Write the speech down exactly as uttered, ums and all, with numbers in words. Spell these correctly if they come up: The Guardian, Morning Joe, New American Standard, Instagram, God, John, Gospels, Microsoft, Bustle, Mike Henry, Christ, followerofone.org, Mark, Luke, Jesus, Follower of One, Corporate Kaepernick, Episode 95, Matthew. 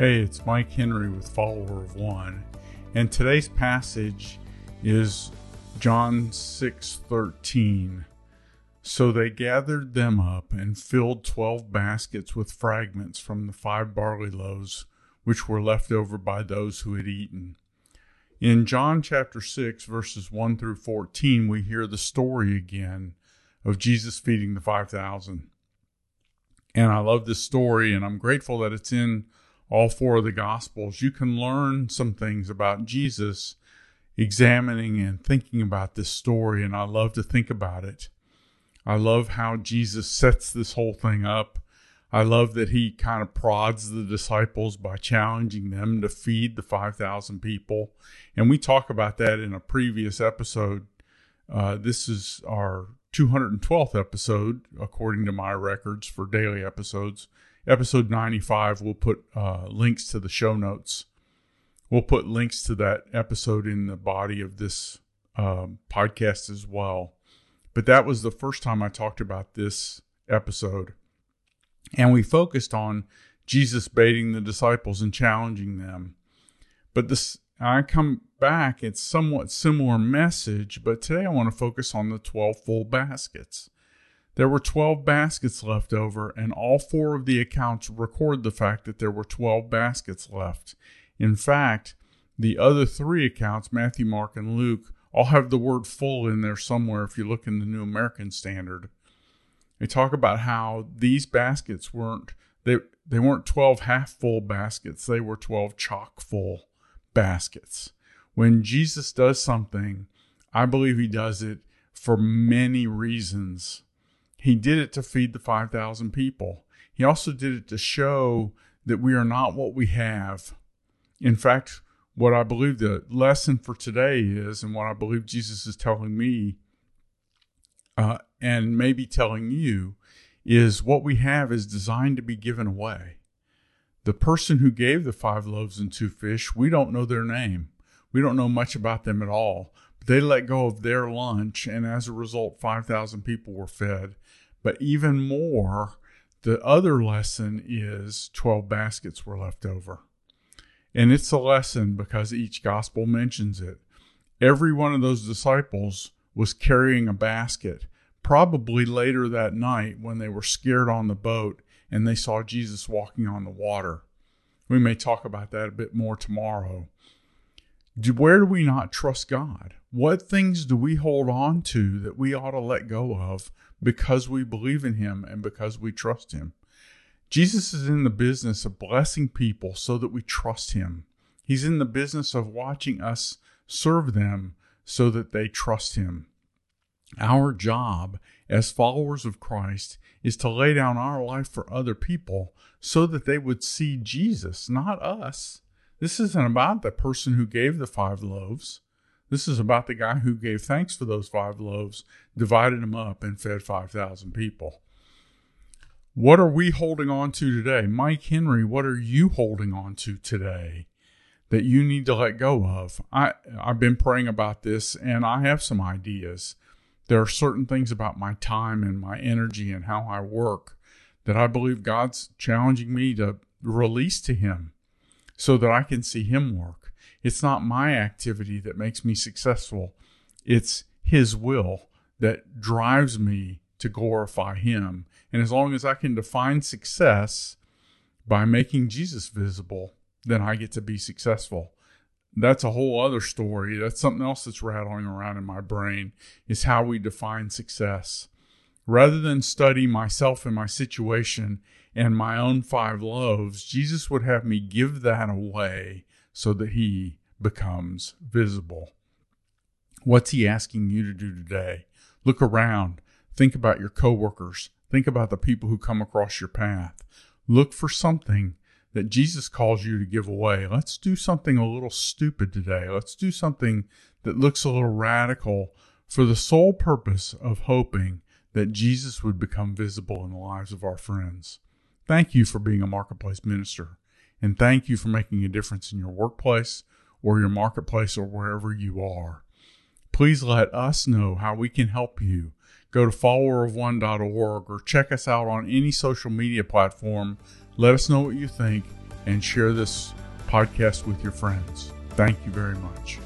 Hey, it's Mike Henry with Follower of One, and today's passage is John six thirteen. So they gathered them up and filled twelve baskets with fragments from the five barley loaves which were left over by those who had eaten. In John chapter six, verses one through fourteen, we hear the story again of Jesus feeding the five thousand. And I love this story, and I'm grateful that it's in all four of the Gospels. You can learn some things about Jesus examining and thinking about this story, and I love to think about it. I love how Jesus sets this whole thing up. I love that he kind of prods the disciples by challenging them to feed the five thousand people. And we talk about that in a previous episode. Uh, this is our two hundred twelfth episode, according to my records for daily episodes. Episode ninety-five, we'll put uh, links to the show notes. We'll put links to that episode in the body of this um, podcast as well. But that was the first time I talked about this episode. And we focused on Jesus baiting the disciples and challenging them. But this, I come back, it's somewhat similar message, but today I want to focus on the twelve full baskets. There were twelve baskets left over, and all four of the accounts record the fact that there were twelve baskets left. In fact, the other three accounts, Matthew, Mark, and Luke, all have the word full in there somewhere if you look in the New American Standard. They talk about how these baskets weren't, they, they weren't twelve half-full baskets, they were twelve chock-full baskets. When Jesus does something, I believe he does it for many reasons. He did it to feed the five thousand people. He also did it to show that we are not what we have. In fact, what I believe the lesson for today is, and what I believe Jesus is telling me, uh, and maybe telling you, is what we have is designed to be given away. The person who gave the five loaves and two fish, we don't know their name. We don't know much about them at all. They let go of their lunch, and as a result, five thousand people were fed. But even more, the other lesson is twelve baskets were left over. And it's a lesson because each gospel mentions it. Every one of those disciples was carrying a basket, probably later that night when they were scared on the boat and they saw Jesus walking on the water. We may talk about that a bit more tomorrow. Where do we not trust God? What things do we hold on to that we ought to let go of because we believe in him and because we trust him? Jesus is in the business of blessing people so that we trust him. He's in the business of watching us serve them so that they trust him. Our job as followers of Christ is to lay down our life for other people so that they would see Jesus, not us. This isn't about the person who gave the five loaves. This is about the guy who gave thanks for those five loaves, divided them up, and fed five thousand people. What are we holding on to today? Mike Henry, what are you holding on to today that you need to let go of? I, I've been praying about this, and I have some ideas. There are certain things about my time and my energy and how I work that I believe God's challenging me to release to him, so that I can see him work. It's not my activity that makes me successful. It's his will that drives me to glorify him. And as long as I can define success by making Jesus visible, then I get to be successful. That's a whole other story. That's something else that's rattling around in my brain, is how we define success. Rather than study myself and my situation and my own five loaves, Jesus would have me give that away so that he becomes visible. What's he asking you to do today? Look around. Think about your coworkers. Think about the people who come across your path. Look for something that Jesus calls you to give away. Let's do something a little stupid today. Let's do something that looks a little radical for the sole purpose of hoping that Jesus would become visible in the lives of our friends. Thank you for being a marketplace minister, and thank you for making a difference in your workplace or your marketplace or wherever you are. Please let us know how we can help you. Go to follower of one dot org or check us out on any social media platform. Let us know what you think, and share this podcast with your friends. Thank you very much.